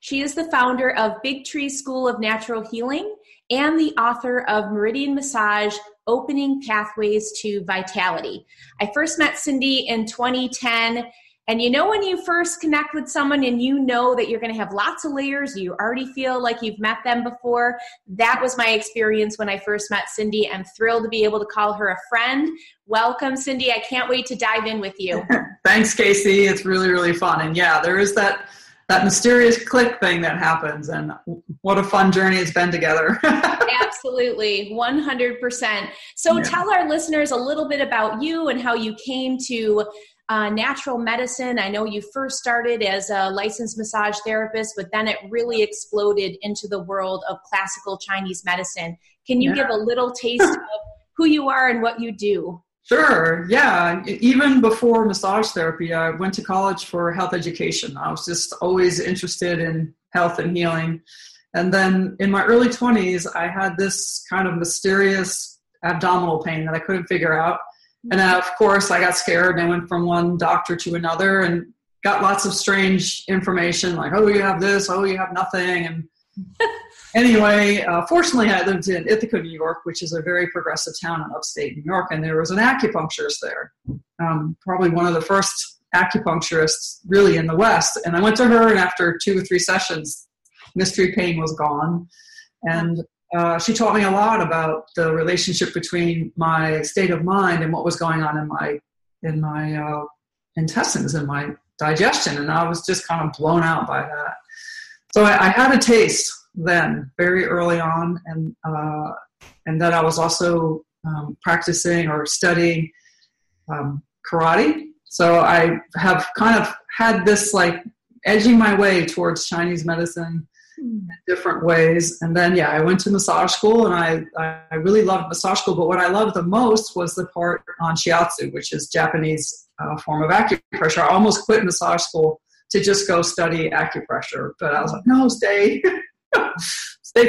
She is the founder of Big Tree School of Natural Healing and the author of Meridian Massage, Opening Pathways to Vitality. I first met Cindy in 2010, and you know when you first connect with someone and you know that you're going to have lots of layers, you already feel like you've met them before. That was my experience when I first met Cindy. I'm thrilled to be able to call her a friend. Welcome, Cindy. I can't wait to dive in with you. Thanks, Casey. It's really, really fun. And yeah, there is that mysterious click thing that happens, and what a fun journey it's been together. Absolutely, 100%. So Tell our listeners a little bit about you and how you came to natural medicine. I know you first started as a licensed massage therapist, but then it really exploded into the world of classical Chinese medicine. Can you give a little taste of who you are and what you do? Sure, yeah. Even before massage therapy, I went to college for health education. I was just always interested in health and healing. And then in my early 20s, I had this kind of mysterious abdominal pain that I couldn't figure out. And then, of course, I got scared and I went from one doctor to another and got lots of strange information like, oh, you have this, oh, you have nothing. And anyway, fortunately, I lived in Ithaca, New York, which is a very progressive town in upstate New York, and there was an acupuncturist there, probably one of the first acupuncturists really in the West. And I went to her, and after 2 or 3 sessions, mystery pain was gone. And she taught me a lot about the relationship between my state of mind and what was going on in my intestines and my digestion. And I was just kind of blown out by that. So I had a taste then, very early on, and then I was also practicing or studying karate. So I have kind of had this like edging my way towards Chinese medicine in different ways. And then, I went to massage school, and I really loved massage school. But what I loved the most was the part on shiatsu, which is Japanese form of acupressure. I almost quit massage school to just go study acupressure. But I was like, no, stay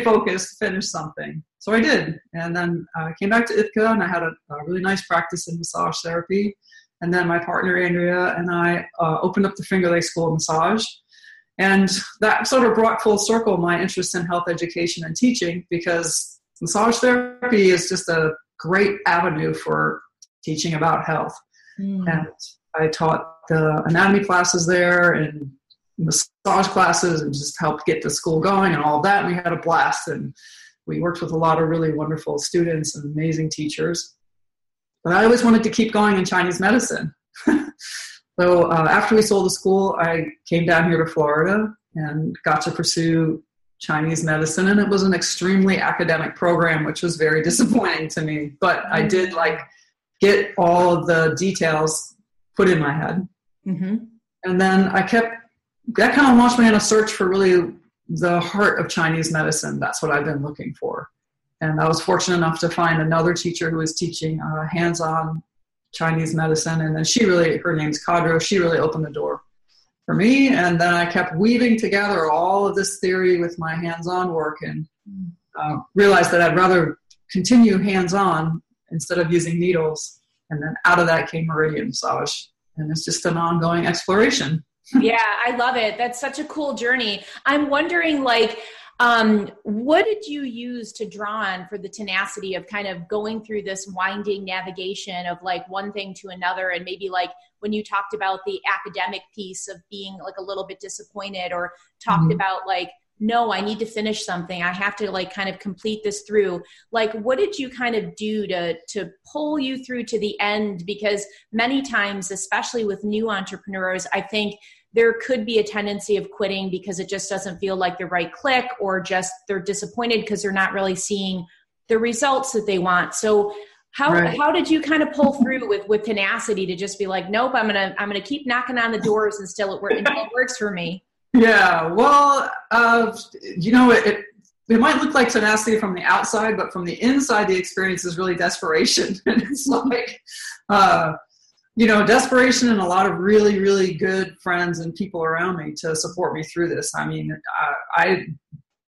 focused, finish something. So I did. And then I came back to Ithaca, and I had a really nice practice in massage therapy. And then my partner, Andrea, and I opened up the Finger Lakes School of Massage. And that sort of brought full circle my interest in health education and teaching, because massage therapy is just a great avenue for teaching about health. Mm. And I taught the anatomy classes there and massage classes and just helped get the school going and all that. And we had a blast, and we worked with a lot of really wonderful students and amazing teachers. But I always wanted to keep going in Chinese medicine. So after we sold the school, I came down here to Florida and got to pursue Chinese medicine. And it was an extremely academic program, which was very disappointing to me. But I did get all of the details put in my head. Mm-hmm. And then that kind of launched me on a search for really the heart of Chinese medicine. That's what I've been looking for. And I was fortunate enough to find another teacher who was teaching hands-on Chinese medicine. And then her name's Kadro, she really opened the door for me. And then I kept weaving together all of this theory with my hands-on work, and realized that I'd rather continue hands-on instead of using needles. And then out of that came Meridian Massage. And it's just an ongoing exploration. Yeah, I love it. That's such a cool journey. I'm wondering, what did you use to draw on for the tenacity of kind of going through this winding navigation of one thing to another? And maybe when you talked about the academic piece of being a little bit disappointed, or talked mm-hmm. about no, I need to finish something. I have to kind of complete this through. What did you kind of do to pull you through to the end? Because many times, especially with new entrepreneurs, I think there could be a tendency of quitting because it just doesn't feel like the right click, or just they're disappointed because they're not really seeing the results that they want. So how did you kind of pull through with tenacity to just be like, nope, I'm gonna keep knocking on the doors until it works for me? Yeah, well, it It might look like tenacity from the outside, but from the inside, the experience is really desperation. And it's like, you know, desperation and a lot of really, really good friends and people around me to support me through this. I mean,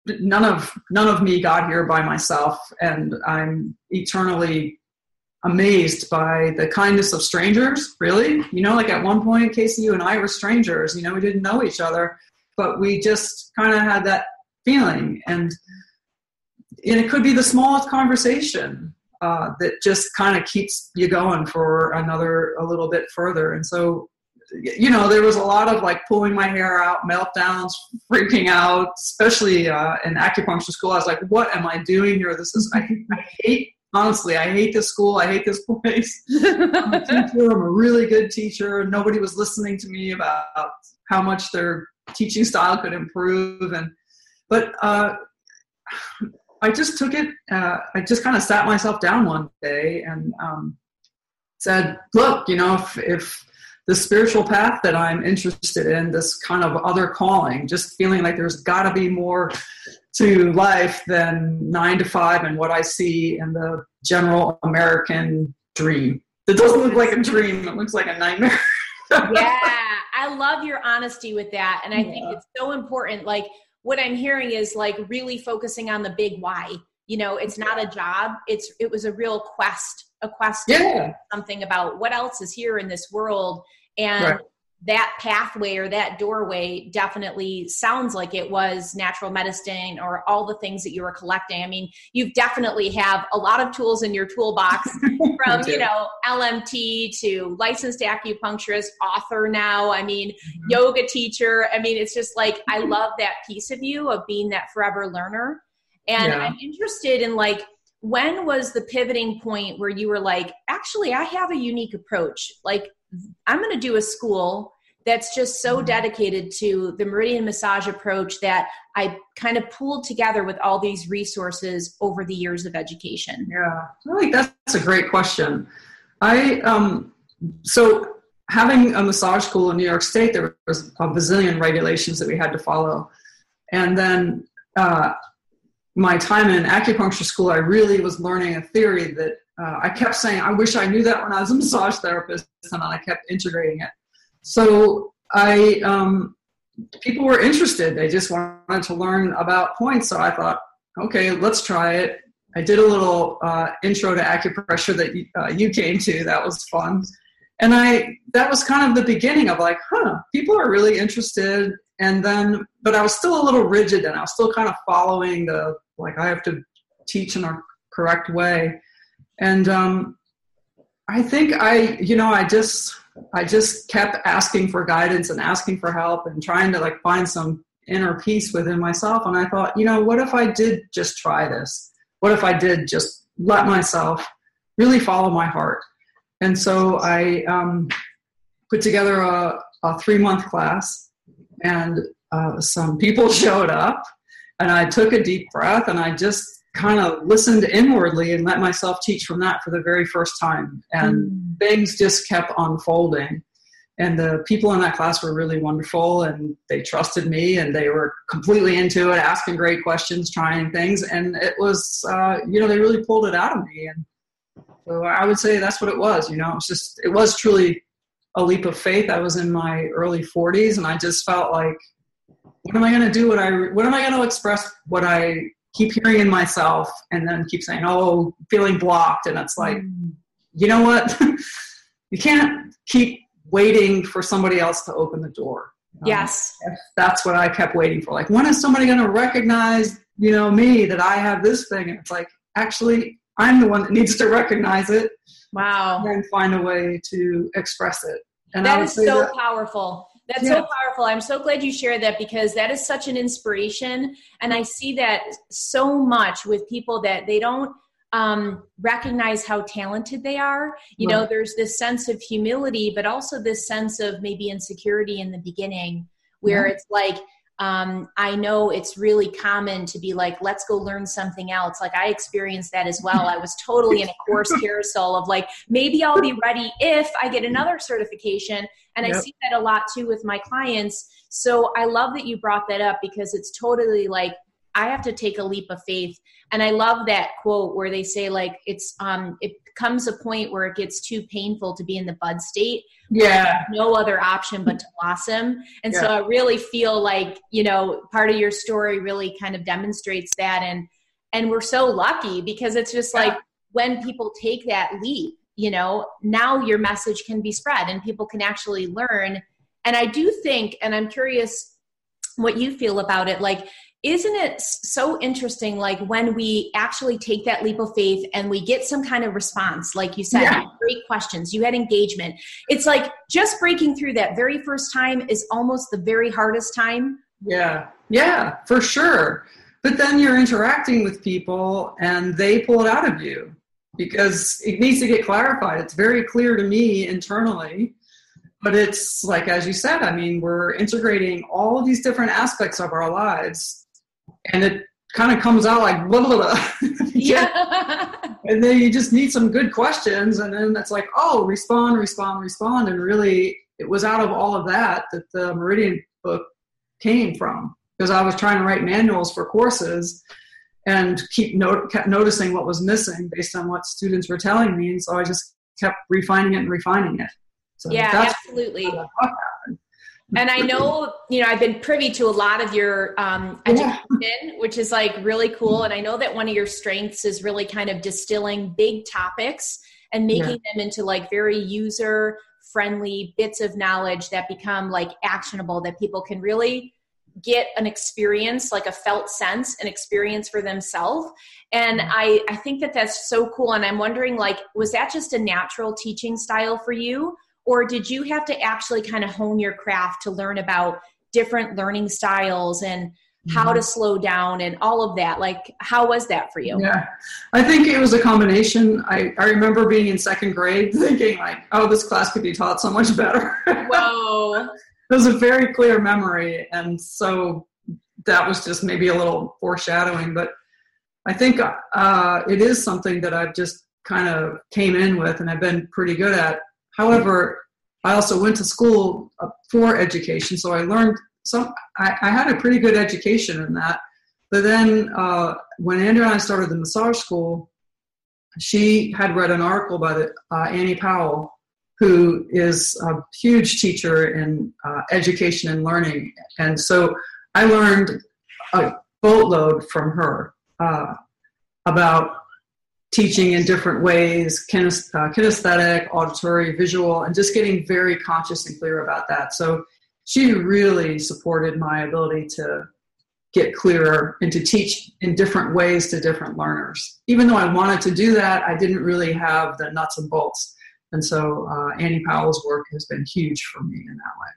none of me got here by myself, and I'm eternally amazed by the kindness of strangers, really. You know, like at one point, Casey, you and I were strangers. You know, we didn't know each other, but we just kind of had that feeling. And it could be the smallest conversation that just kind of keeps you going for a little bit further. And so, you know, there was a lot of like pulling my hair out, meltdowns, freaking out, especially in acupuncture school. I was like, what am I doing here? Honestly, I hate this school. I hate this place. I'm a teacher. I'm a really good teacher. Nobody was listening to me about how much their teaching style could improve. But I just took it. I just kind of sat myself down one day and said, look, you know, if the spiritual path that I'm interested in, this kind of other calling, just feeling like there's got to be more to life than 9 to 5 and what I see in the general American dream. It doesn't look like a dream. It looks like a nightmare. Yeah. I love your honesty with that. And I think it's so important. Like what I'm hearing is like really focusing on the big why. You know, it's not a job. It was a real quest, to something about what else is here in this world. And that pathway or that doorway definitely sounds like it was natural medicine or all the things that you were collecting. I mean, you definitely have a lot of tools in your toolbox from, you know, LMT to licensed acupuncturist, author now, I mean, yoga teacher. I mean, it's just like, I love that piece of you of being that forever learner. And I'm interested in like, when was the pivoting point where you were like, actually, I have a unique approach. Like, I'm going to do a school that's just so dedicated to the Meridian Massage approach that I kind of pulled together with all these resources over the years of education. Yeah, I think that's a great question. So having a massage school in New York State, there was a bazillion regulations that we had to follow. And then my time in acupuncture school, I really was learning a theory that I kept saying, I wish I knew that when I was a massage therapist, and I kept integrating it. So people were interested. They just wanted to learn about points. So I thought, okay, let's try it. I did a little intro to acupressure that you came to. That was fun. And that was kind of the beginning of like, people are really interested. And then, but I was still a little rigid, and I was still kind of following the, like, I have to teach in a correct way. And I think I just kept asking for guidance and asking for help and trying to like find some inner peace within myself. And I thought, you know, what if I did just try this? What if I did just let myself really follow my heart? And so I put together a 3-month class, and some people showed up, and I took a deep breath, and I just kind of listened inwardly and let myself teach from that for the very first time. And things just kept unfolding. And the people in that class were really wonderful, and they trusted me, and they were completely into it, asking great questions, trying things. And it was, you know, they really pulled it out of me. And so I would say that's what it was, you know, it was truly a leap of faith. I was in my early 40s, and I just felt like, what am I going to do? What am I going to express what I keep hearing in myself, and then keep saying, oh, feeling blocked. And it's like, you know what? You can't keep waiting for somebody else to open the door. Yes. That's what I kept waiting for. Like, when is somebody going to recognize, you know, me, that I have this thing? And it's like, actually, I'm the one that needs to recognize it. Wow. And find a way to express it. And that is so powerful. That's so powerful. I'm so glad you shared that, because that is such an inspiration. And I see that so much with people that they don't recognize how talented they are. You know, there's this sense of humility, but also this sense of maybe insecurity in the beginning, where it's like, I know it's really common to be like, let's go learn something else. Like, I experienced that as well. I was totally in a course carousel of like, maybe I'll be ready if I get another certification. And I see that a lot too with my clients. So I love that you brought that up, because it's totally like, I have to take a leap of faith. And I love that quote where they say, like, it's, it comes a point where it gets too painful to be in the bud state. Yeah. No other option but to blossom. And yeah. So I really feel like, you know, part of your story really kind of demonstrates that. And we're so lucky because it's just like when people take that leap, you know, now your message can be spread and people can actually learn. And I do think, and I'm curious what you feel about it, like, isn't it so interesting, like when we actually take that leap of faith and we get some kind of response, like you said, great questions, you had engagement. It's like just breaking through that very first time is almost the very hardest time. Yeah, yeah, for sure. But then you're interacting with people and they pull it out of you because it needs to get clarified. It's very clear to me internally. But it's like, as you said, I mean, we're integrating all of these different aspects of our lives and it kind of comes out like, blah, blah, blah. And then you just need some good questions. And then it's like, oh, respond. And really it was out of all of that the Meridian book came from, because I was trying to write manuals for courses and kept noticing what was missing based on what students were telling me. And so I just kept refining it. So yeah, absolutely. And I know, you know, I've been privy to a lot of your education, which is like really cool. And I know that one of your strengths is really kind of distilling big topics and making them into like very user friendly bits of knowledge that become like actionable, that people can really get an experience, like a felt sense, an experience for themselves. And I think that that's so cool. And I'm wondering, like, was that just a natural teaching style for you? Or did you have to actually kind of hone your craft to learn about different learning styles and how to slow down and all of that? Like, how was that for you? Yeah, I think it was a combination. I remember being in second grade thinking like, oh, this class could be taught so much better. Whoa. It was a very clear memory. And so that was just maybe a little foreshadowing. But I think it is something that I've just kind of came in with and I've been pretty good at. However, I also went to school for education, so I learned some. I had a pretty good education in that. But then when Andrew and I started the massage school, she had read an article by Annie Powell, who is a huge teacher in education and learning. And so I learned a boatload from her about teaching in different ways, kinesthetic, auditory, visual, and just getting very conscious and clear about that. So she really supported my ability to get clearer and to teach in different ways to different learners. Even though I wanted to do that, I didn't really have the nuts and bolts. And so Annie Powell's work has been huge for me in that way.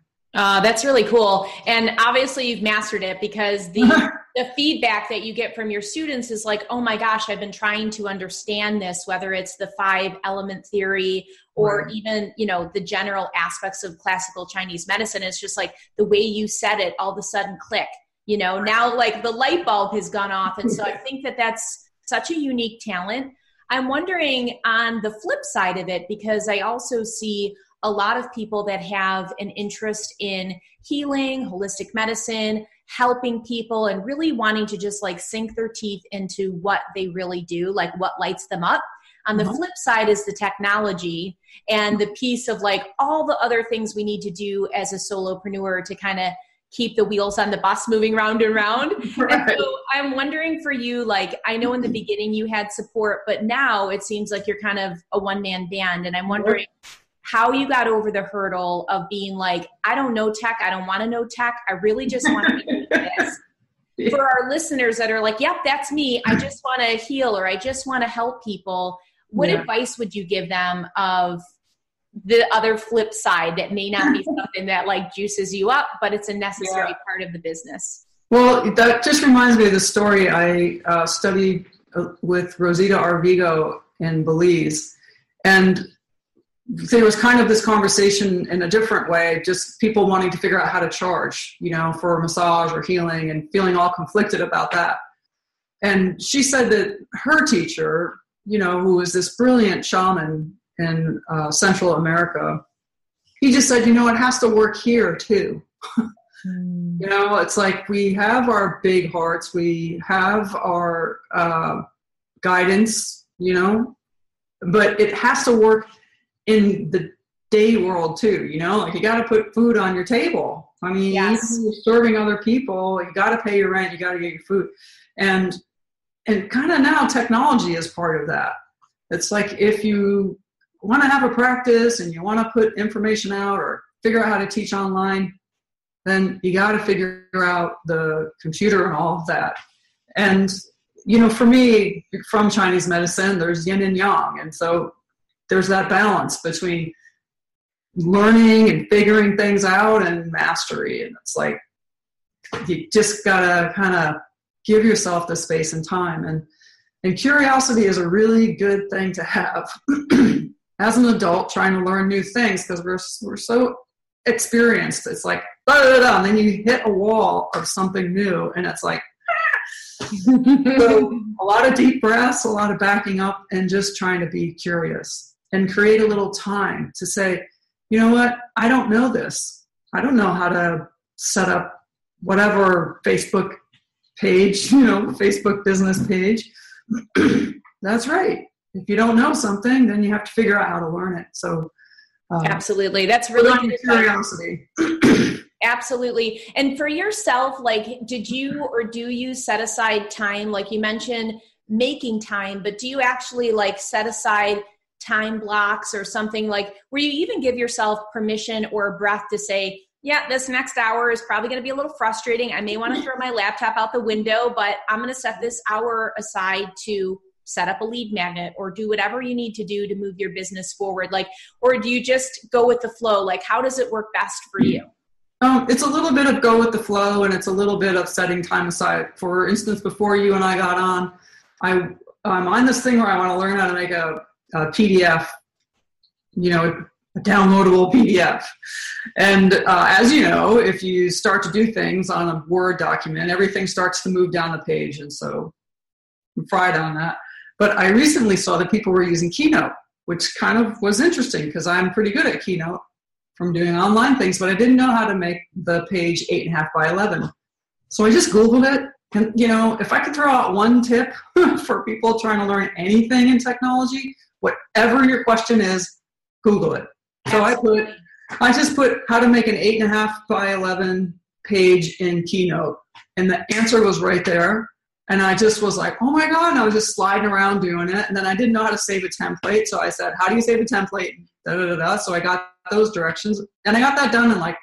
That's really cool. And obviously you've mastered it because the feedback that you get from your students is like, oh my gosh, I've been trying to understand this, whether it's the 5 element theory or even, you know, the general aspects of classical Chinese medicine. It's just like the way you said it all of a sudden click, you know, now like the light bulb has gone off. And so I think that that's such a unique talent. I'm wondering on the flip side of it, because I also see a lot of people that have an interest in healing, holistic medicine, helping people, and really wanting to just like sink their teeth into what they really do, like what lights them up. On the flip side is the technology and the piece of like all the other things we need to do as a solopreneur to kind of keep the wheels on the bus moving round and round. Right. And so I'm wondering for you, like, I know in the beginning you had support, but now it seems like you're kind of a one-man band. And I'm wondering how you got over the hurdle of being like, I don't know tech. I don't want to know tech. I really just want to do this. For our listeners that are like, yep, that's me. I just want to heal or I just want to help people. What advice would you give them of the other flip side that may not be something that like juices you up, but it's a necessary part of the business? Well, that just reminds me of the story I studied with Rosita Arvigo in Belize. And there was kind of this conversation in a different way, just people wanting to figure out how to charge, you know, for massage or healing and feeling all conflicted about that. And she said that her teacher, you know, who was this brilliant shaman in Central America, he just said, you know, it has to work here too. You know, it's like we have our big hearts, we have our guidance, you know, but it has to work in the day world too, you know, like you got to put food on your table. I mean, yes. You're serving other people, you got to pay your rent, you got to get your food. And kind of now technology is part of that. It's like if you want to have a practice and you want to put information out or figure out how to teach online, then you got to figure out the computer and all of that. And, you know, for me, from Chinese medicine, there's yin and yang. And so there's that balance between learning and figuring things out and mastery. And it's like you just got to kind of give yourself the space and time. And curiosity is a really good thing to have as an adult trying to learn new things, because we're so experienced. It's like, and then you hit a wall of something new, and it's like, ah! So a lot of deep breaths, a lot of backing up, and just trying to be curious and create a little time to say, you know what, I don't know this. I don't know how to set up whatever Facebook page, you know, Facebook business page. That's right. If you don't know something, then you have to figure out how to learn it. So absolutely. That's really good curiosity. Absolutely. And for yourself, like, did you or do you set aside time? Like you mentioned making time, but do you actually like set aside time blocks or something, like where you even give yourself permission or a breath to say, yeah, this next hour is probably going to be a little frustrating. I may want to throw my laptop out the window, but I'm going to set this hour aside to set up a lead magnet or do whatever you need to do to move your business forward. Like, or do you just go with the flow? Like, how does it work best for you? It's a little bit of go with the flow, and it's a little bit of setting time aside. For instance, before you and I got on, I'm on this thing where I want to learn how to make a PDF, you know, a downloadable PDF. And as you know, if you start to do things on a Word document, everything starts to move down the page. And so I'm fried on that. But I recently saw that people were using Keynote, which kind of was interesting because I'm pretty good at Keynote from doing online things, but I didn't know how to make the page 8.5 by 11. So I just Googled it. And, you know, if I could throw out one tip for people trying to learn anything in technology, whatever your question is, Google it. So I just put how to make an 8.5 by 11 page in Keynote, and the answer was right there. And I just was like, oh my God, and I was just sliding around doing it. And then I didn't know how to save a template. So I said, how do you save a template? So I got those directions, and I got that done in like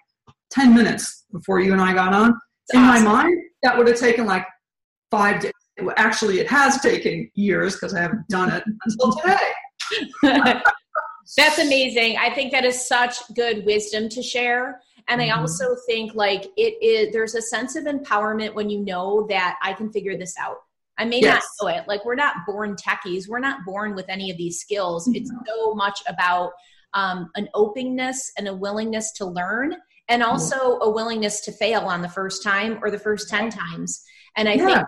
10 minutes before you and I got on. That's in awesome. My mind, that would have taken like 5 days. Actually, it has taken years because I haven't done it until today. That's amazing. I think that is such good wisdom to share. And I also think like it is, there's a sense of empowerment when you know that I can figure this out. I may not know it. Like we're not born techies. We're not born with any of these skills. It's so much about an openness and a willingness to learn, and also a willingness to fail on the first time or the first 10 times. And I think that,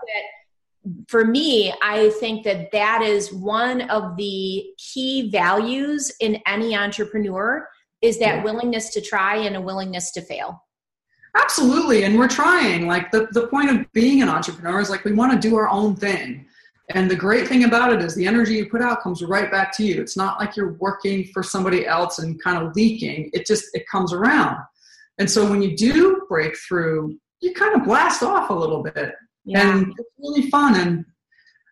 for me, I think that that is one of the key values in any entrepreneur is that willingness to try and a willingness to fail. Absolutely. And we're trying. Like the point of being an entrepreneur is like we want to do our own thing. And the great thing about it is the energy you put out comes right back to you. It's not like you're working for somebody else and kind of leaking. It comes around. And so when you do break through, you kind of blast off a little bit. Yeah. And it's really fun. And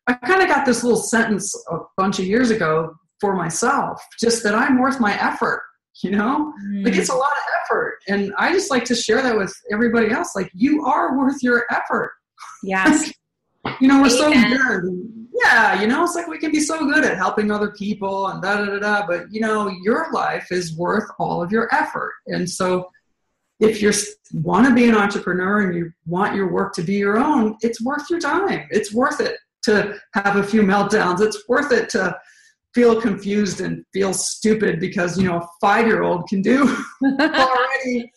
I kind of got this little sentence a bunch of years ago for myself, just that I'm worth my effort, you know, like it's a lot of effort. And I just like to share that with everybody else. Like you are worth your effort. Yes. Like, you know, we're so good. Yeah. You know, it's like, we can be so good at helping other people and but you know, your life is worth all of your effort. And so if you want to be an entrepreneur and you want your work to be your own, it's worth your time. It's worth it to have a few meltdowns. It's worth it to feel confused and feel stupid because, you know, a 5-year-old can do already.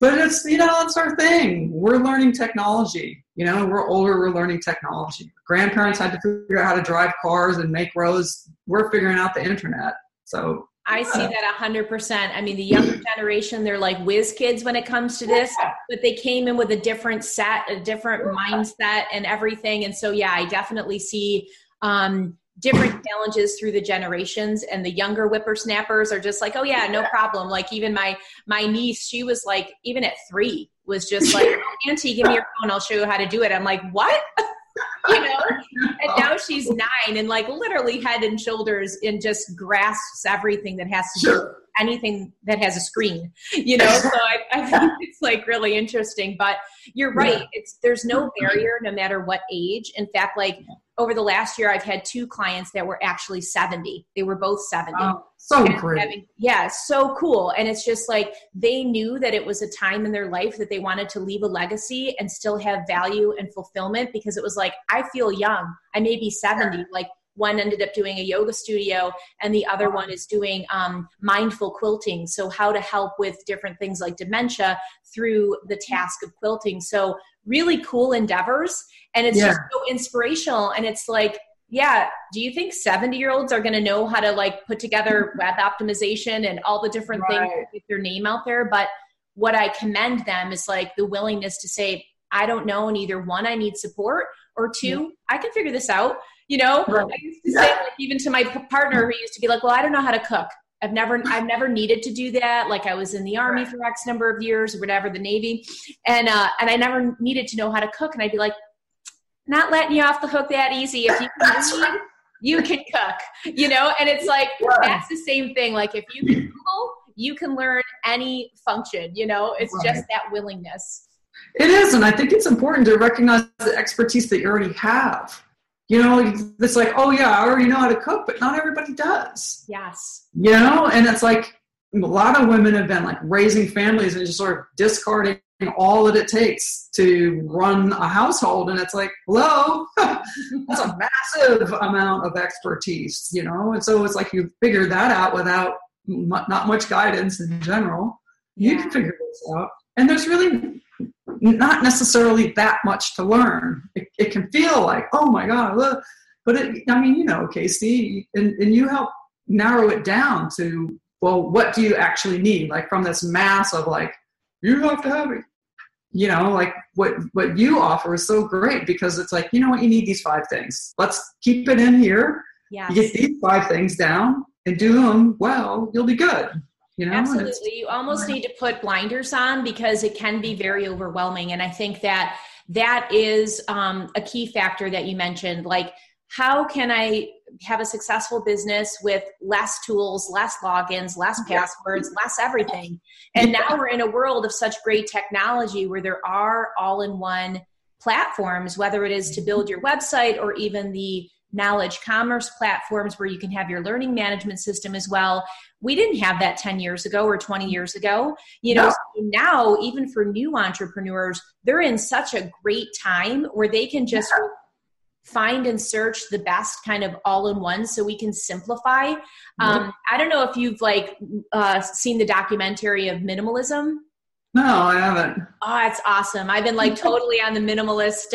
But it's, you know, it's our thing. We're learning technology. You know, we're older, we're learning technology. Grandparents had to figure out how to drive cars and make roads. We're figuring out the internet. So I see that 100%. I mean, the younger generation, they're like whiz kids when it comes to this, but they came in with a different set, a different mindset and everything. And so, yeah, I definitely see different challenges through the generations, and the younger whippersnappers are just like, oh yeah, no problem. Like even my niece, she was like, even at 3 was just like, oh, Auntie, give me your phone. I'll show you how to do it. I'm like, what? You know, and now she's 9 and like literally head and shoulders and just grasps everything that has to do with anything that has a screen, you know? So I think it's like really interesting, but you're right. There's no barrier no matter what age. In fact, like over the last year, I've had 2 clients that were actually 70. They were both 70. Wow. So great. Yeah. So cool. And it's just like, they knew that it was a time in their life that they wanted to leave a legacy and still have value and fulfillment, because it was like, I feel young. I may be 70. Like one ended up doing a yoga studio and the other one is doing mindful quilting. So how to help with different things like dementia through the task of quilting. So really cool endeavors. And it's just so inspirational. And it's like, yeah, do you think 70-year-olds are going to know how to like put together web optimization and all the different things with their name out there? But what I commend them is like the willingness to say, I don't know. And either 1, I need support, or 2, I can figure this out. You know, I used to say like, even to my partner who used to be like, well, I don't know how to cook. I've never needed to do that. Like I was in the Army for X number of years or whatever, the Navy. And I never needed to know how to cook. And I'd be like, not letting you off the hook that easy. If you can read, you can cook, you know? And it's like, that's the same thing. Like if you can Google, you can learn any function, you know, it's just that willingness. It is. And I think it's important to recognize the expertise that you already have. You know, it's like, oh yeah, I already know how to cook, but not everybody does. Yes. You know, and it's like a lot of women have been like raising families and just sort of discarding all that it takes to run a household. And it's like, hello, that's a massive amount of expertise, you know? And so it's like, you figure that out without not much guidance in general. You can figure this out. And there's really not necessarily that much to learn. It can feel like, oh my God, look, but I mean, you know, Casey, and you help narrow it down to, well, what do you actually need? Like from this mass of like, you have to have it, you know, like what you offer is so great, because it's like, you know what, you need these 5 things. Let's keep it in here. Yes. You get these 5 things down and do them well, you'll be good. You know, absolutely. You almost need to put blinders on, because it can be very overwhelming. And I think that is a key factor that you mentioned. Like, how can I have a successful business with less tools, less logins, less passwords, less everything? And now we're in a world of such great technology where there are all-in-one platforms, whether it is to build your website or even the knowledge commerce platforms where you can have your learning management system as well. We didn't have that 10 years ago or 20 years ago. You know, so now even for new entrepreneurs, they're in such a great time where they can just find and search the best kind of all-in-one, so we can simplify. I don't know if you've like seen the documentary of minimalism. No, I haven't. Oh, it's awesome. I've been like totally on the minimalist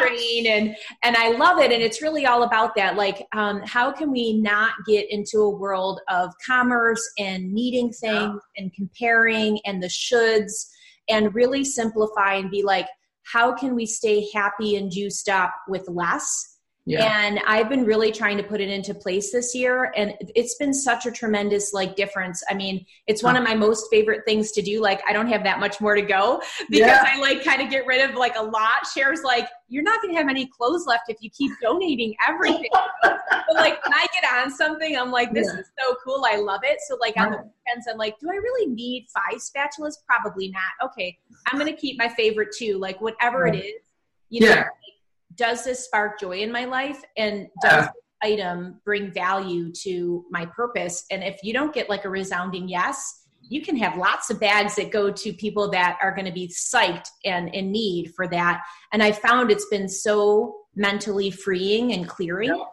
train, and I love it. And it's really all about that. Like, how can we not get into a world of commerce and needing things and comparing and the shoulds, and really simplify and be like, how can we stay happy and juiced up with less? Yeah. And I've been really trying to put it into place this year. And it's been such a tremendous like difference. I mean, it's one of my most favorite things to do. Like, I don't have that much more to go, because I like kind of get rid of like a lot. Cher's like, you're not going to have any clothes left if you keep donating everything. But like when I get on something, I'm like, this is so cool. I love it. So like on the weekends, I'm like, do I really need 5 spatulas? Probably not. Okay. I'm going to keep my favorite 2, like whatever it is, you know, does this spark joy in my life? And does this item bring value to my purpose? And if you don't get like a resounding yes, you can have lots of bags that go to people that are going to be psyched and in need for that. And I found it's been so mentally freeing and clearing. Yeah.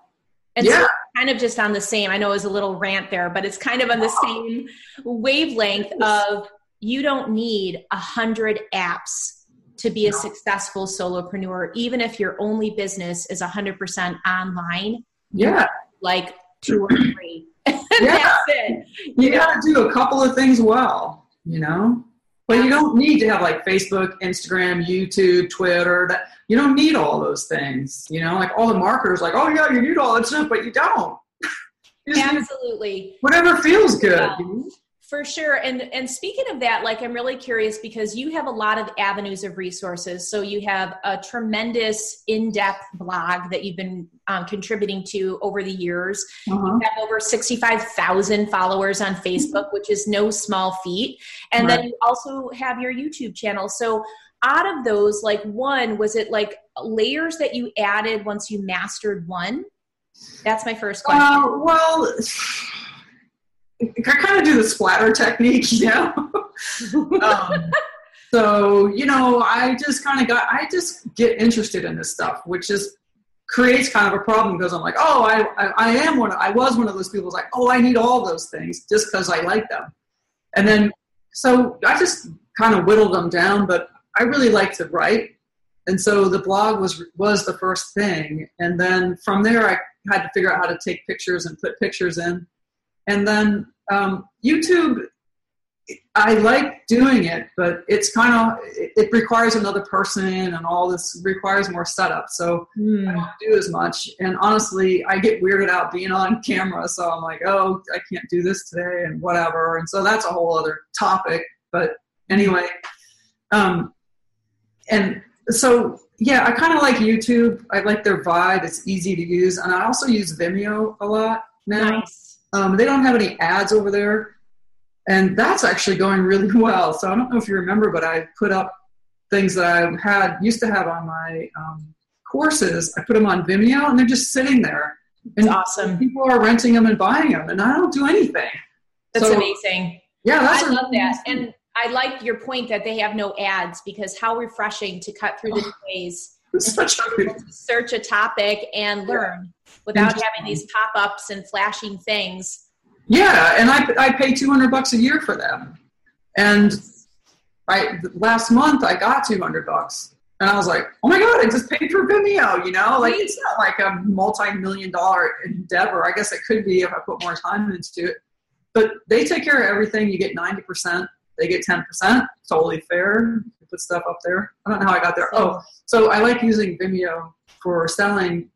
And so kind of just on the same, I know it was a little rant there, but it's kind of on the same wavelength of, you don't need 100 apps to be a successful solopreneur, even if your only business is 100% online. Like 2 or 3. That's it. You got to do a couple of things well, you know. But you don't need to have like Facebook, Instagram, YouTube, Twitter. That, you don't need all those things, you know, like all the marketers like, oh yeah, you need all that stuff, but you don't. You absolutely. Whatever feels good. Yeah. You know? For sure. And speaking of that, like, I'm really curious because you have a lot of avenues of resources. So you have a tremendous in-depth blog that you've been contributing to over the years. You have over 65,000 followers on Facebook, which is no small feat. And then you also have your YouTube channel. So out of those, like, one, was it like layers that you added once you mastered one? That's my first question. Well, I kind of do the splatter technique, you know. So, you know, I just get interested in this stuff, which just creates kind of a problem because I'm like, oh, I was one of those people who's like, oh, I need all those things just because I like them. And then, so I just kind of whittled them down, but I really like to write. And so the blog was the first thing. And then from there, I had to figure out how to take pictures and put pictures in. And then YouTube, I like doing it, but it's kind of, it requires another person and all this requires more setup. So I don't do as much. And honestly, I get weirded out being on camera. So I'm like, oh, I can't do this today and whatever. And so that's a whole other topic. But anyway, and so yeah, I kind of like YouTube. I like their vibe. It's easy to use. And I also use Vimeo a lot now. Nice. They don't have any ads over there, and that's actually going really well. So I don't know if you remember, but I put up things that I used to have on my courses. I put them on Vimeo, and they're just sitting there. It's awesome. People are renting them and buying them, and I don't do anything. That's amazing. Yeah, I love that. And I like your point that they have no ads because how refreshing to cut through the noise. Search a topic and learn without having these pop-ups and flashing things. Yeah, and I pay $200 a year for them. And last month I got $200, and I was like, oh my god, I just paid for Vimeo. You know, like it's not like a multi-million-dollar endeavor. I guess it could be if I put more time into it. But they take care of everything. You get 90%. They get 10%. Totally fair. Put stuff up there. I don't know how I got there. Oh, so I like using Vimeo for selling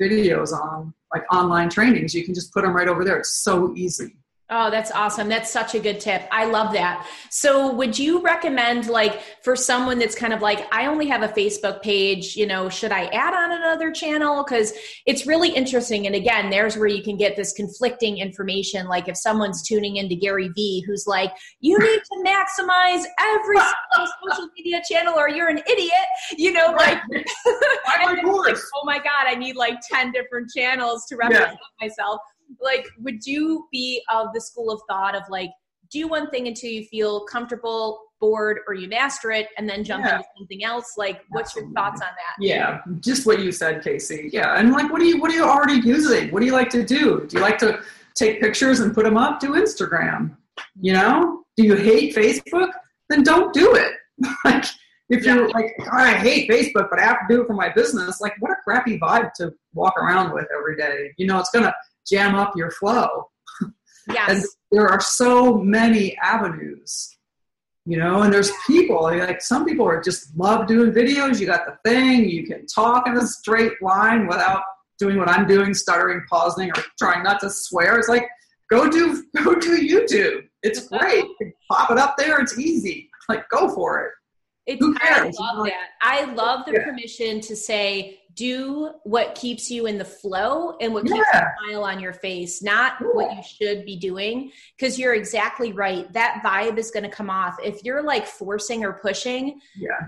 videos on like online trainings. You can just put them right over there. It's so easy. Oh, that's awesome. That's such a good tip. I love that. So would you recommend like for someone that's kind of like, I only have a Facebook page, you know, should I add on another channel? Because it's really interesting. And again, there's where you can get this conflicting information. Like if someone's tuning into Gary Vee, who's like, you need to maximize every single social media channel or you're an idiot, you know, like, like, oh my God, I need like 10 different channels to represent myself. Like, would you be of the school of thought of like, do one thing until you feel comfortable, bored, or you master it, and then jump into something else? Like, what's your thoughts on that? Yeah, just what you said, Casey. Yeah, and like, what are you already using? What do you like to do? Do you like to take pictures and put them up? Do Instagram. You know? Do you hate Facebook? Then don't do it. Like, if you're like, oh, I hate Facebook, but I have to do it for my business. Like, what a crappy vibe to walk around with every day. You know, it's gonna jam up your flow. Yes. And there are so many avenues, you know, and there's people like some people are just love doing videos. You got the thing, you can talk in a straight line without doing what I'm doing, stuttering, pausing, or trying not to swear. It's like, go do YouTube. It's great. You can pop it up there. It's easy. Like, go for it. I love that. I love the permission to say, do what keeps you in the flow and what keeps a smile on your face, not what you should be doing. Because you're exactly right. That vibe is going to come off. If you're like forcing or pushing,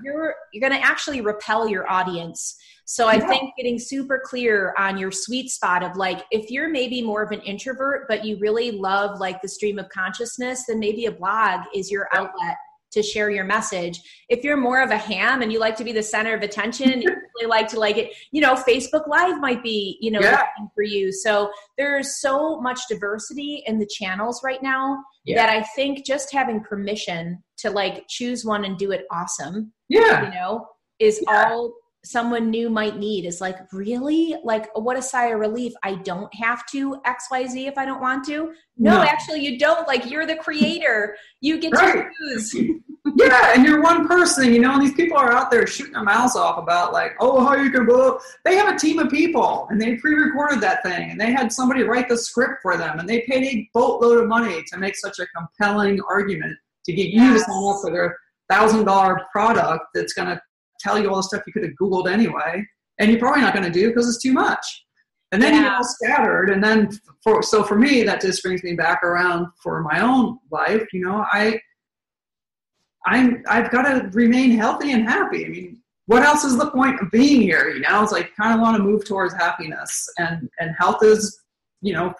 you're going to actually repel your audience. So I think getting super clear on your sweet spot of like, if you're maybe more of an introvert, but you really love like the stream of consciousness, then maybe a blog is your outlet to share your message. If you're more of a ham and you like to be the center of attention, you really like to like it, you know, Facebook Live might be, you know, for you. So there's so much diversity in the channels right now that I think just having permission to like choose one and do it awesome, you know, is all someone new might need is like, really? Like, what a sigh of relief. I don't have to XYZ if I don't want to. No, actually you don't. Like, you're the creator. You get to choose. Yeah. And you're one person, you know, and these people are out there shooting their mouths off about like, oh, how you can blow. They have a team of people and they pre-recorded that thing and they had somebody write the script for them and they paid a boatload of money to make such a compelling argument to get you to sign up for their $1,000 product that's going to tell you all the stuff you could have Googled anyway, and you're probably not going to do because it's too much. And then you're all scattered. And then for me, that just brings me back around for my own life. You know, I've got to remain healthy and happy. I mean, what else is the point of being here? You know, it's like, kind of want to move towards happiness, and health is, you know,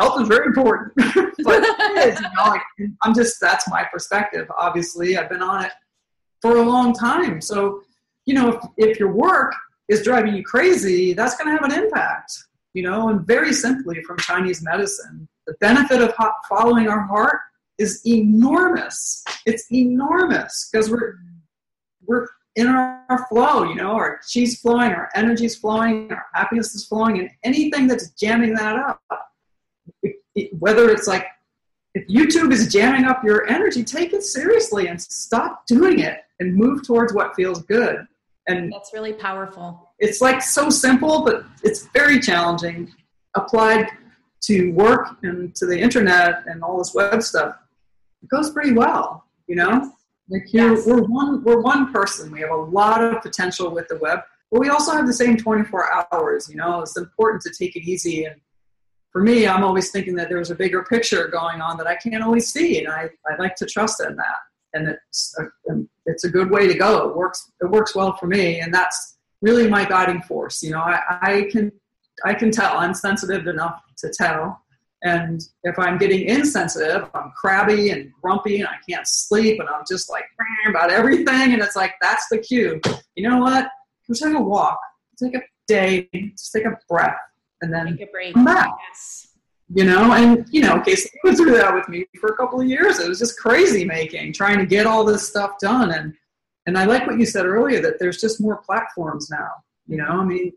health is very important, but it is, you know, like, that's my perspective. Obviously I've been on it for a long time. So, you know, if your work is driving you crazy, that's going to have an impact, you know, and very simply from Chinese medicine, the benefit of following our heart is enormous. It's enormous because we're in our flow, you know, our chi's flowing, our energy's flowing, our happiness is flowing, and anything that's jamming that up, whether it's like, if YouTube is jamming up your energy, take it seriously and stop doing it and move towards what feels good. And that's really powerful. It's like so simple, but it's very challenging applied to work and to the internet and all this web stuff. It goes pretty well, you know? Like we're one person. We have a lot of potential with the web, but we also have the same 24 hours, you know? It's important to take it easy. And for me, I'm always thinking that there's a bigger picture going on that I can't always see, and I like to trust in that. And it's a good way to go. It works well for me, and that's really my guiding force. You know, I can tell. I'm sensitive enough to tell. And if I'm getting insensitive, I'm crabby and grumpy, and I can't sleep, and I'm just like about everything. And it's like, that's the cue. You know what? Just take a walk. Take a day. Just take a breath. And then take a break. Come back. Yes. You know, and, you know, Casey went through that with me for a couple of years. It was just crazy making, trying to get all this stuff done. And I like what you said earlier, that there's just more platforms now. You know, I mean,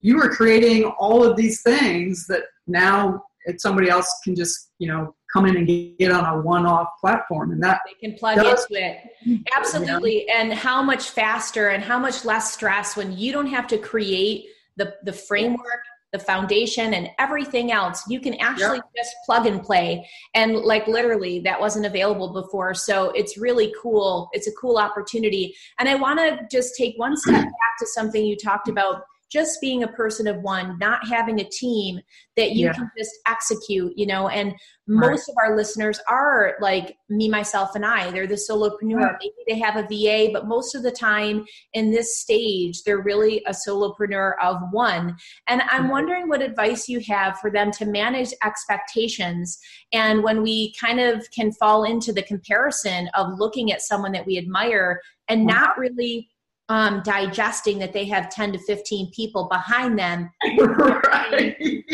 you are creating all of these things that now somebody else can just, you know, come in and get on a one-off platform, and that they can plug into it. Absolutely. You know? And how much faster and how much less stress when you don't have to create the framework, the foundation, and everything else. You can actually just plug and play. And like, literally, that wasn't available before. So it's really cool. It's a cool opportunity. And I want to just take one step back to something you talked about, just being a person of one, not having a team that you can just execute, you know, and most of our listeners are like me, myself, and I. They're the solopreneur. Maybe they have a VA, but most of the time in this stage, they're really a solopreneur of one. And I'm wondering what advice you have for them to manage expectations. And when we kind of can fall into the comparison of looking at someone that we admire and not really digesting that they have 10 to 15 people behind them,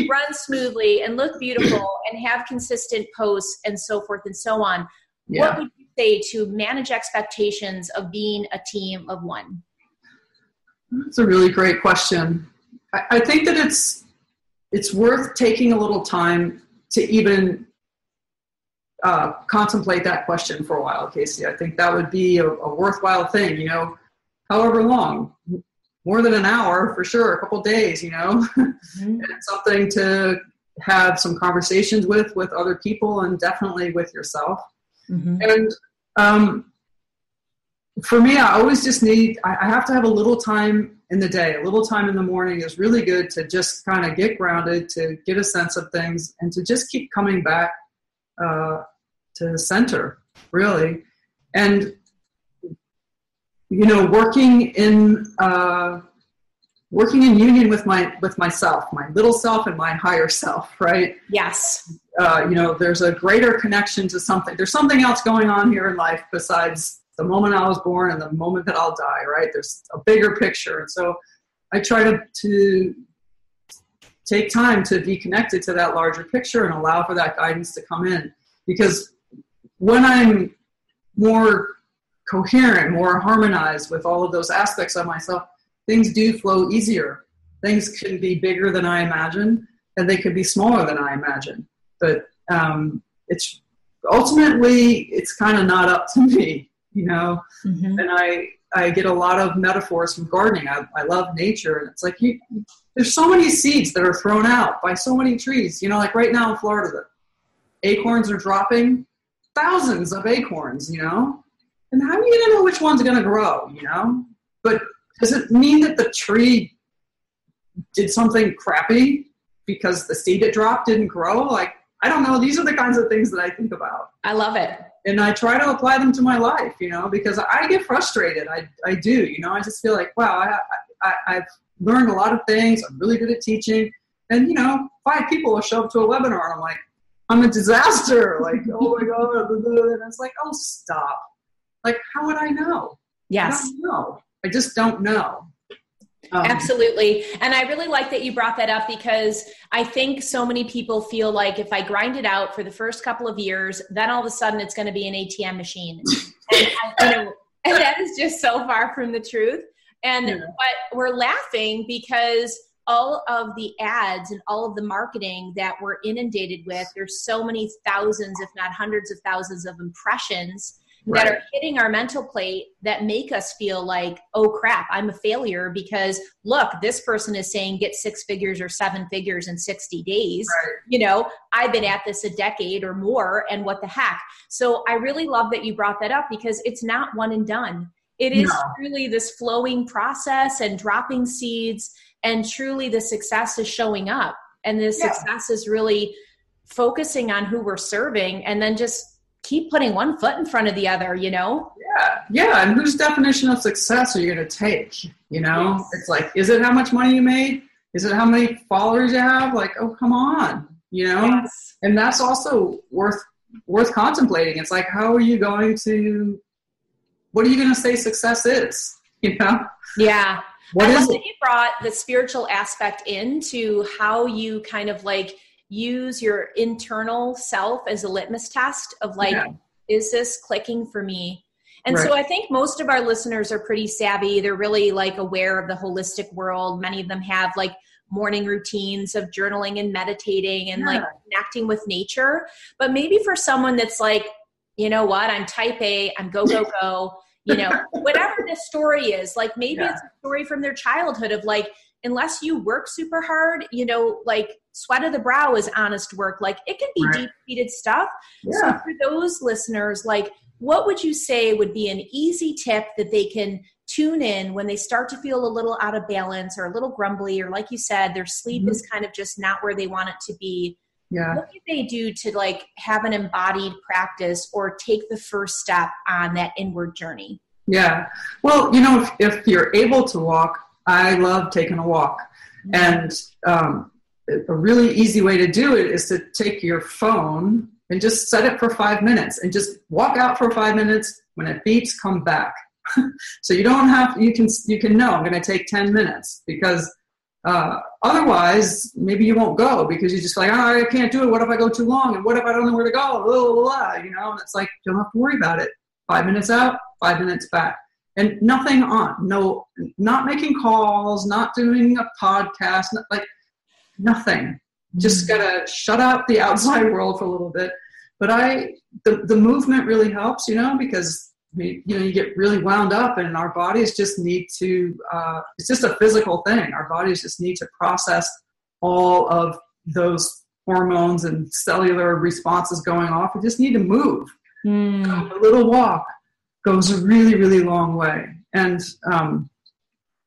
run smoothly and look beautiful and have consistent posts and so forth and so on. Yeah. What would you say to manage expectations of being a team of one? That's a really great question. I think that it's worth taking a little time to even contemplate that question for a while, Casey. I think that would be a worthwhile thing, you know, however long, more than an hour for sure, a couple of days, you know, and it's something to have some conversations with other people and definitely with yourself. And for me, I always just I have to have a little time in the day. A little time in the morning is really good to just kind of get grounded, to get a sense of things, and to just keep coming back to the center, really. And you know, working in union with myself, my little self and my higher self, right? Yes. You know, there's a greater connection to something. There's something else going on here in life besides the moment I was born and the moment that I'll die, right? There's a bigger picture. And so I try to take time to be connected to that larger picture and allow for that guidance to come in. Because when I'm more coherent, more harmonized with all of those aspects of myself, things do flow easier. Things can be bigger than I imagine, and they could be smaller than I imagine. But it's ultimately, it's kind of not up to me, you know? Mm-hmm. And I get a lot of metaphors from gardening. I love nature. And it's like, there's so many seeds that are thrown out by so many trees. You know, like right now in Florida, the acorns are dropping, thousands of acorns, you know? And how are you going to know which one's going to grow, you know? But does it mean that the tree did something crappy because the seed it dropped didn't grow? Like, I don't know. These are the kinds of things that I think about. I love it. And I try to apply them to my life, you know, because I get frustrated. I do, you know, I just feel like, wow, I've learned a lot of things. I'm really good at teaching. And, you know, 5 people will show up to a webinar and I'm like, I'm a disaster. Like, oh my God. And it's like, oh, stop. Like, how would I know? Yes. I don't know. I just don't know. Absolutely. And I really like that you brought that up, because I think so many people feel like if I grind it out for the first couple of years, then all of a sudden it's going to be an ATM machine. And that is just so far from the truth. And but we're laughing because all of the ads and all of the marketing that we're inundated with, there's so many thousands, if not hundreds of thousands of impressions that are hitting our mental plate that make us feel like, oh crap, I'm a failure because look, this person is saying get 6 figures or 7 figures in 60 days. Right. You know, I've been at this a decade or more, and what the heck? So I really love that you brought that up, because it's not one and done. It is truly this flowing process and dropping seeds, and truly the success is showing up. And the success is really focusing on who we're serving, and then just keep putting one foot in front of the other, you know? Yeah. And whose definition of success are you going to take? You know, it's like, is it how much money you made? Is it how many followers you have? Like, oh, come on, you know? Yes. And that's also worth contemplating. It's like, how are you going to, what are you going to say success is? You know? Yeah. I love that you brought the spiritual aspect into how you kind of like, use your internal self as a litmus test of like, is this clicking for me? And so I think most of our listeners are pretty savvy. They're really like aware of the holistic world. Many of them have like morning routines of journaling and meditating and like connecting with nature. But maybe for someone that's like, you know what, I'm type A, I'm go, go, go, you know, whatever the story is, like maybe it's a story from their childhood of like, unless you work super hard, you know, like sweat of the brow is honest work. Like it can be deep-seated stuff. Yeah. So for those listeners, like what would you say would be an easy tip that they can tune in when they start to feel a little out of balance or a little grumbly, or like you said, their sleep is kind of just not where they want it to be. Yeah. What can they do to like have an embodied practice or take the first step on that inward journey? Yeah. Well, you know, if you're able to walk, I love taking a walk. And a really easy way to do it is to take your phone and just set it for 5 minutes and just walk out for 5 minutes. When it beeps, come back. So you don't have, you can know I'm going to take 10 minutes because otherwise maybe you won't go because you're just like, oh, I can't do it. What if I go too long? And what if I don't know where to go? Blah, blah, blah, you know, and it's like, don't have to worry about it. 5 minutes out, 5 minutes back. And nothing on, no, not making calls, not doing a podcast, not, like nothing. Just gotta shut out the outside world for a little bit. But the movement really helps, you know, because you get really wound up, and our bodies just need to. It's just a physical thing. Our bodies just need to process all of those hormones and cellular responses going off. We just need to move. A little walk goes a really, really long way. And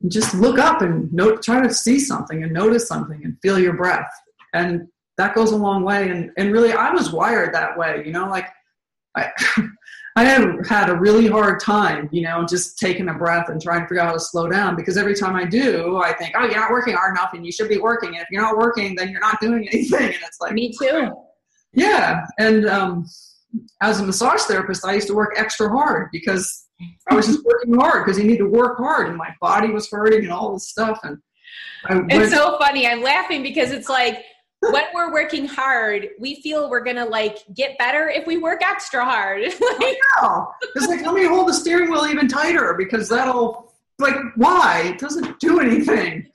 just look up and try to see something and notice something and feel your breath. And that goes a long way. And really, I was wired that way, you know, like I have had a really hard time, you know, just taking a breath and trying to figure out how to slow down, because every time I do, I think, oh, you're not working hard enough and you should be working. And if you're not working, then you're not doing anything. And it's like, me too. Yeah. And, as a massage therapist, I used to work extra hard because I was just working hard because you need to work hard, and my body was hurting and all this stuff. And it's so funny. I'm laughing because it's like when we're working hard, we feel we're going to like get better if we work extra hard. I know. It's like, let me hold the steering wheel even tighter because that'll like, why? It doesn't do anything.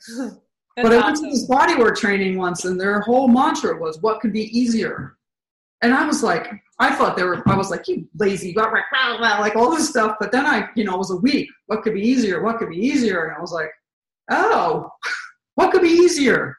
But I went to this bodywork training once, and their whole mantra was, what could be easier? And I was like, I thought they were, I was like, you lazy, blah, blah, blah, blah, like all this stuff. But then I, you know, it was a week. What could be easier? What could be easier? And I was like, oh, what could be easier?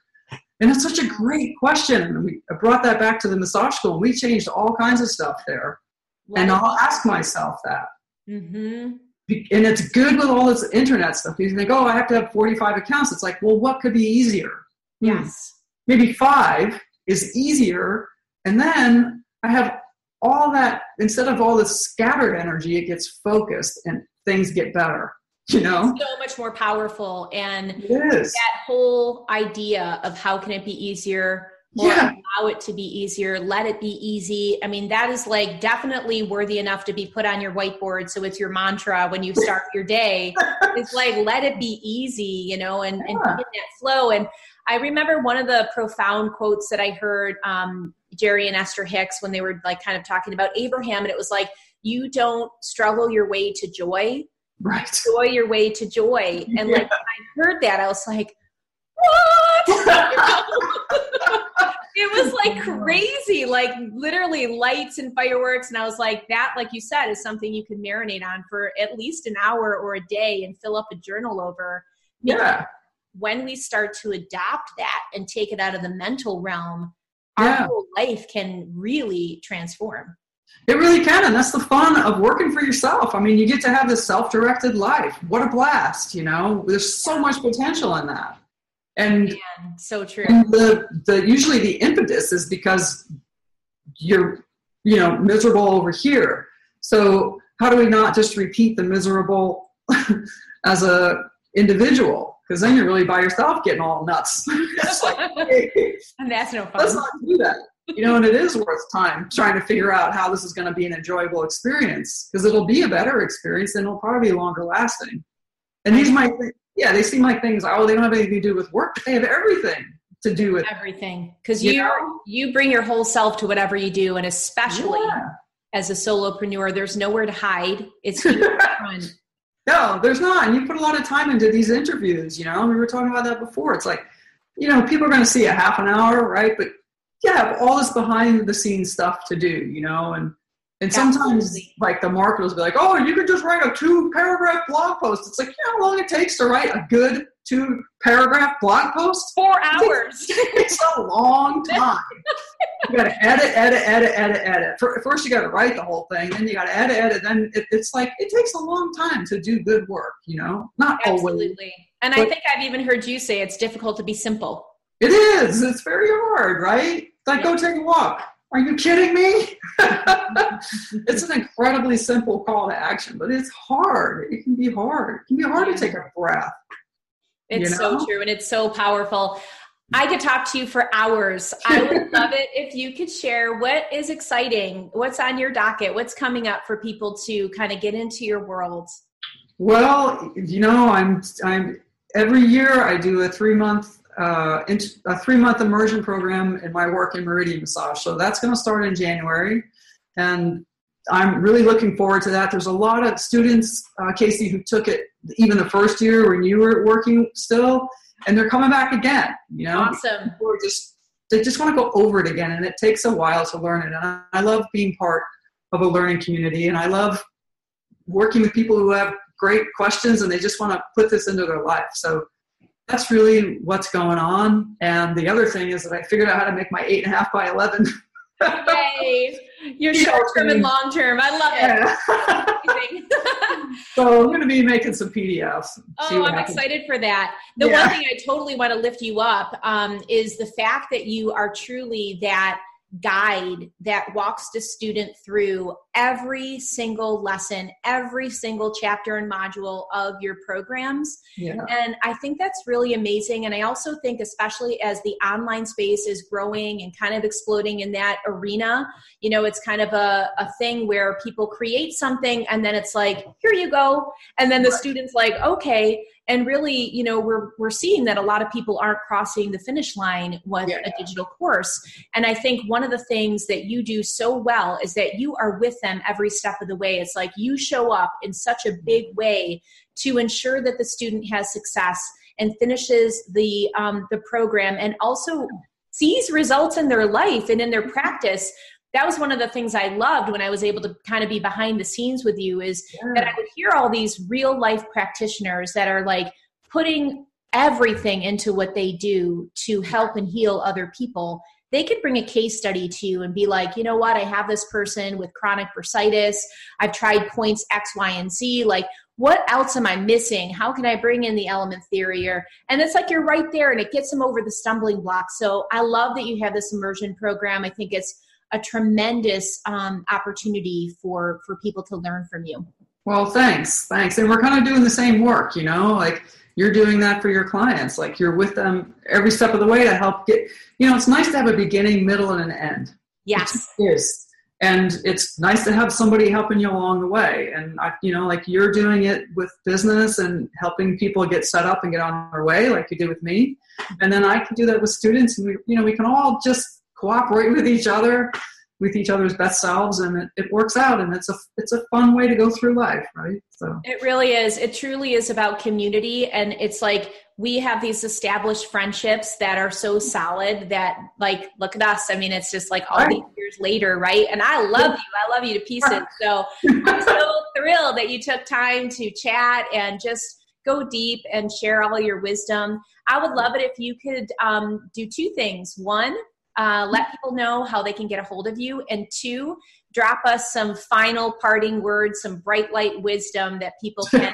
And it's such a great question. And I brought that back to the massage school, and we changed all kinds of stuff there. Wow. And I'll ask myself that. Mm-hmm. And it's good with all this internet stuff. You think, oh, I have to have 45 accounts. It's like, well, what could be easier? Yes. Maybe 5 is easier. And then I have all that, instead of all this scattered energy, it gets focused and things get better, you know? It's so much more powerful. And that whole idea of how can it be easier, or allow it to be easier, let it be easy. I mean, that is like definitely worthy enough to be put on your whiteboard. So it's your mantra when you start your day. It's like, let it be easy, you know, and get that flow. And I remember one of the profound quotes that I heard, Jerry and Esther Hicks, when they were like kind of talking about Abraham, and it was like, you don't struggle your way to joy, joy your way to joy. And like, when I heard that, I was like, what? It was like crazy, like literally lights and fireworks. And I was like, that, like you said, is something you can marinate on for at least an hour or a day and fill up a journal over. Yeah. When we start to adopt that and take it out of the mental realm, our whole life can really transform. It really can. And that's the fun of working for yourself. I mean, you get to have this self-directed life. What a blast, you know? There's so much potential in that. And man, so true. And the usually the impetus is because you're, you know, miserable over here. So how do we not just repeat the miserable as a individual? Because then you're really by yourself getting all nuts. It's like, hey, and that's no fun. Let's not do that. You know, and it is worth time trying to figure out how this is going to be an enjoyable experience, because it'll be a better experience and it'll probably be longer lasting. And these might be, yeah, they seem like things, oh, they don't have anything to do with work, but they have everything to do with everything. Because you bring your whole self to whatever you do, and especially as a solopreneur, there's nowhere to hide. It's fun. No, there's not. And you put a lot of time into these interviews, you know. We were talking about that before. It's like, you know, people are going to see a half an hour, right? But yeah, all this behind the scenes stuff to do, you know, and sometimes like the marketers be like, oh, you could just write a 2-paragraph blog post. It's like, you know how long it takes to write a good 2-paragraph blog post? 4 hours. It's a long time. You got to edit. First, you got to write the whole thing. Then you got to edit. Then it's like, it takes a long time to do good work, you know, not always. Absolutely. And I think I've even heard you say it's difficult to be simple. It is. It's very hard, right? Like, go take a walk. Are you kidding me? It's an incredibly simple call to action, but it's hard. It can be hard. It can be hard to take a breath. It's so true, and it's so powerful. I could talk to you for hours. I would love it if you could share what is exciting, what's on your docket, what's coming up for people to kind of get into your world. Well, you know, I'm every year I do a 3-month immersion program in my work in Meridian Massage. So that's going to start in January. And I'm really looking forward to that. There's a lot of students, Casey, who took it even the first year when you were working still, and they're coming back again, you know. Awesome. People are they just want to go over it again, and it takes a while to learn it. And I love being part of a learning community, and I love working with people who have great questions, and they just want to put this into their life. So that's really what's going on. And the other thing is that I figured out how to make my 8.5 by 11. Yay! You're short-term and long-term. I love it. So I'm going to be making some PDFs. Oh, I'm excited for that. The one thing I totally want to lift you up is the fact that you are truly that guide that walks the student through every single lesson, every single chapter and module of your programs. Yeah. And I think that's really amazing. And I also think, especially as the online space is growing and kind of exploding in that arena, you know, it's kind of a thing where people create something and then it's like, here you go. And then the student's like, okay. And really, you know, we're seeing that a lot of people aren't crossing the finish line with a digital course. And I think one of the things that you do so well is that you are with them every step of the way. It's like you show up in such a big way to ensure that the student has success and finishes the program and also sees results in their life and in their practice. That was one of the things I loved when I was able to kind of be behind the scenes with you is that I would hear all these real life practitioners that are like putting everything into what they do to help and heal other people. They could bring a case study to you and be like, you know what, I have this person with chronic bursitis. I've tried points X, Y, and Z. Like, what else am I missing? How can I bring in the element theory? And it's like you're right there and it gets them over the stumbling block. So I love that you have this immersion program. I think it's a tremendous opportunity for people to learn from you. Well, thanks. And we're kind of doing the same work, you know, like you're doing that for your clients. Like you're with them every step of the way to help get, you know, it's nice to have a beginning, middle, and an end. Yes. It is. And it's nice to have somebody helping you along the way. And, you know, like you're doing it with business and helping people get set up and get on their way like you did with me. And then I can do that with students. And, we can all just cooperate with each other, with each other's best selves, and it works out, and it's a fun way to go through life, right? So it really is. It truly is about community, and it's like we have these established friendships that are so solid that, like, look at us. I mean, it's just like all these years later, right? And I love you to pieces. So I'm so thrilled that you took time to chat and just go deep and share all your wisdom. I would love it if you could do two things. One, let people know how they can get a hold of you. And two, drop us some final parting words, some bright light wisdom that people can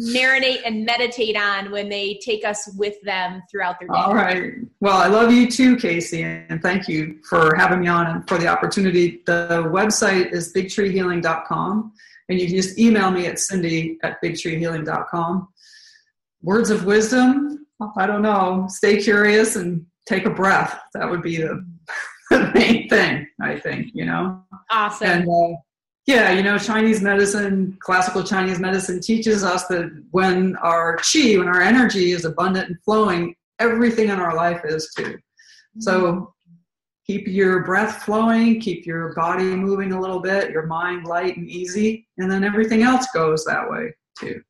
marinate and meditate on when they take us with them throughout their day. All right. Well, I love you too, Casey. And thank you for having me on and for the opportunity. The website is bigtreehealing.com. And you can just email me at cindy@bigtreehealing.com. Words of wisdom. I don't know. Stay curious and take a breath. That would be the main thing, I think, you know. Awesome. And Chinese medicine, classical Chinese medicine teaches us that when our qi, when our energy is abundant and flowing, everything in our life is too. Mm-hmm. So keep your breath flowing, keep your body moving a little bit, your mind light and easy, and then everything else goes that way too.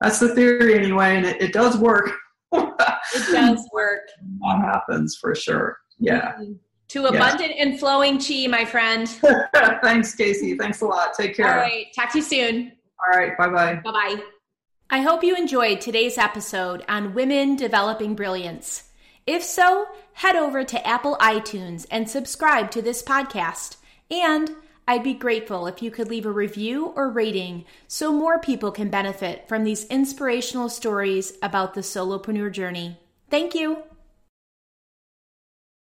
That's the theory anyway, and it does work. It does work. That happens for sure. Yeah. Mm-hmm. To abundant and flowing chi, my friend. Thanks, Casey. Thanks a lot. Take care. All right. Talk to you soon. All right. Bye-bye. Bye-bye. I hope you enjoyed today's episode on Women Developing Brilliance. If so, head over to Apple iTunes and subscribe to this podcast. And I'd be grateful if you could leave a review or rating so more people can benefit from these inspirational stories about the solopreneur journey. Thank you.